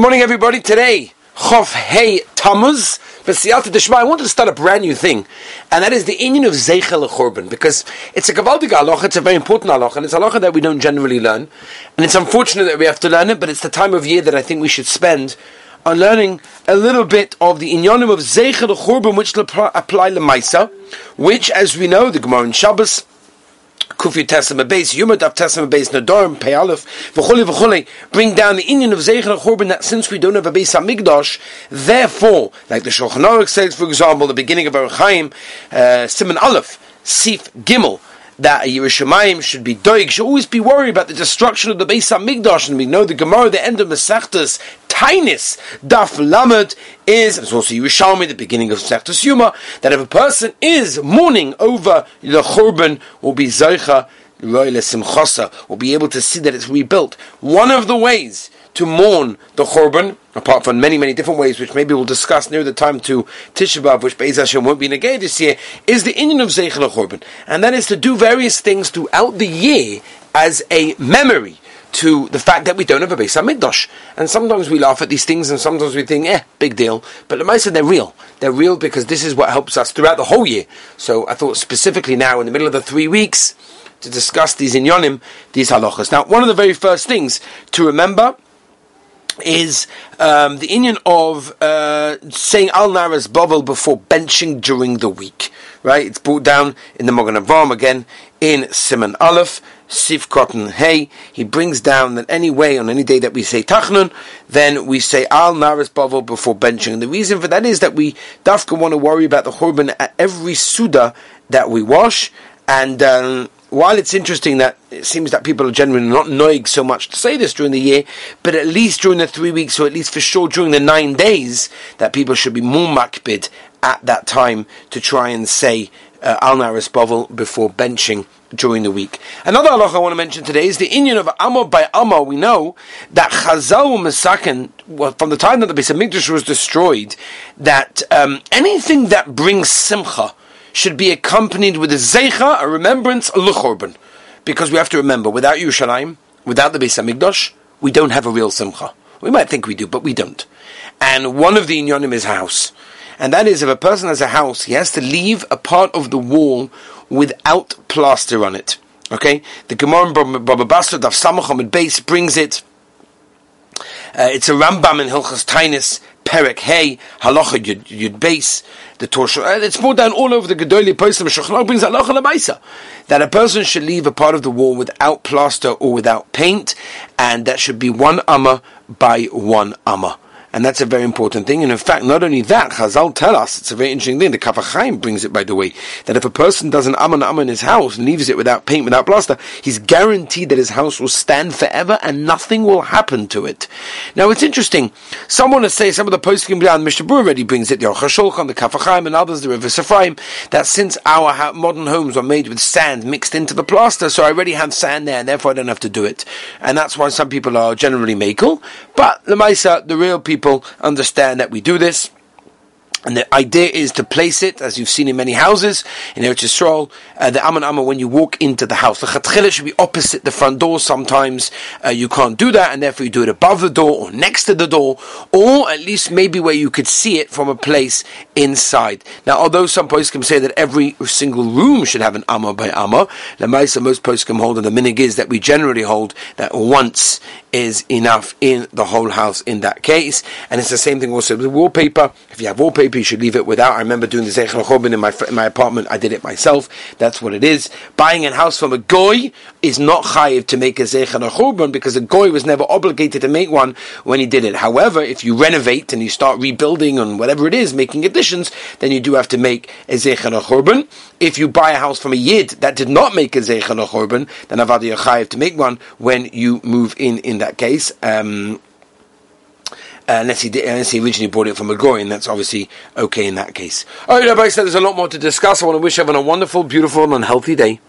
Good morning, everybody. Today, Chof Hey Tamuz, V'Siyata D'Shema. I wanted to start a brand new thing, and that is the inyon of Zecher L'Churban, because it's a Kavaldigaloch, it's a very important halacha, and it's a halacha that we don't generally learn, and it's unfortunate that we have to learn it, but it's the time of year that I think we should spend on learning a little bit of the inyonim of Zecher L'Churban, which apply LeMaysa, which, as we know, the Gemara in Shabbos, Kufi Tessim Abeis, Yumadav Tessim Abeis, Nadarim, Pe Aleph, V'choli, bring down the inyon of Zecher L'Churban that since we don't have a Beis HaMikdash, therefore, like the Shulchan Aruch says, for example, the beginning of Orach Chaim, Siman Aleph, Sif Gimel, that a Yerushalayim should be doig, should always be worried about the destruction of the Beis HaMikdash, and we know the Gemara, the end of Mesechtas, Tainis, Daf Lamed is, it's also Yerushalayim, the beginning of Sedar Tzumah, that if a person is mourning over the Churban, will be zeicha, will be able to see that it's rebuilt. One of the ways to mourn the Churban, apart from many, many different ways, which maybe we'll discuss near the time to Tisha B'av, which Be'ez Hashem won't be negated this year, is the inyon of Zecher L'Churban. And that is to do various things throughout the year as a memory to the fact that we don't have a Beis HaMikdash. And sometimes we laugh at these things, and sometimes we think, big deal. But LeMaysa, they're real. They're real because this is what helps us throughout the whole year. So I thought specifically now, in the middle of the 3 weeks, to discuss these inyonim, these halachas. Now, one of the very first things to remember is the inyon of saying Al Naharos Bavel before benching during the week, right? It's brought down in the Magen Avraham again in Siman Aleph Sif Cotton Hay. He brings down that any way on any day that we say Tachnun, then we say Al Naharos Bavel before benching. And the reason for that is that we dafka want to worry about the churban at every suda that we wash. And while it's interesting that it seems that people are generally not knowing so much to say this during the year, but at least during the 3 weeks, or at least for sure during the 9 days, that people should be more makbid at that time to try and say Al Naharos Bavel before benching during the week. Another halacha I want to mention today is the inyon of amma by amma. We know that Chazal Mesaken, from the time that the Beis HaMikdash was destroyed, that anything that brings simcha should be accompanied with a zeicha, a remembrance, a l'churban. Because we have to remember, without Yerushalayim, without the Beis HaMikdash, we don't have a real simcha. We might think we do, but we don't. And one of the inyonim is a house. And that is, if a person has a house, he has to leave a part of the wall without plaster on it. Okay? The Gemara Baba Basra, Daf Samachamid Beis, brings it. It's a Rambam in Hilchas Tainis, Perek Hey, Halacha Yud Base, the Torah. It's brought down all over the Gedolei Poskim. Shulchan Aruch brings Halacha LeMaysa that a person should leave a part of the wall without plaster or without paint, and that should be 1 amma by 1 amma. And that's a very important thing. And in fact, not only that, Chazal tell us, it's a very interesting thing, the Kafah Chaim brings it, by the way, that if a person does an amma in his house and leaves it without paint, without plaster, he's guaranteed that his house will stand forever and nothing will happen to it. Now, it's interesting. Someone to say, some of the poskim down, Mishnah Berurah already brings it, the Orach Shulchan, the Kafah Chaim, and others, the River Sephraim, that since our modern homes are made with sand mixed into the plaster, so I already have sand there, and therefore I don't have to do it. And that's why some people are generally makel. But, LeMaysa, the real people understand that we do this, and the idea is to place it, as you've seen in many houses in Eretz Yisrael, the amma when you walk into the house. The chatchila should be opposite the front door. Sometimes you can't do that, and therefore you do it above the door or next to the door, or at least maybe where you could see it from a place inside. Now, although some poskim say that every single room should have an amma by amma, LeMaysa, most poskim hold, and the minig is that we generally hold that once is enough in the whole house in that case. And it's the same thing also with wallpaper. If you have wallpaper, you should leave it without. I remember doing the Zecher L'Churban in my apartment. I did it myself. That's what it is. Buying a house from a Goy is not chayiv to make a Zecher L'Churban, because a Goy was never obligated to make one when he did it. However, if you renovate and you start rebuilding and whatever it is, making additions, then you do have to make a Zecher L'Churban. If you buy a house from a Yid that did not make a Zecher L'Churban, then avadi you're chayiv to make one when you move in that case, unless he originally bought it from a Goy, and that's obviously okay in that case. All right, everybody, so there's a lot more to discuss. I want to wish everyone a wonderful, beautiful, and healthy day.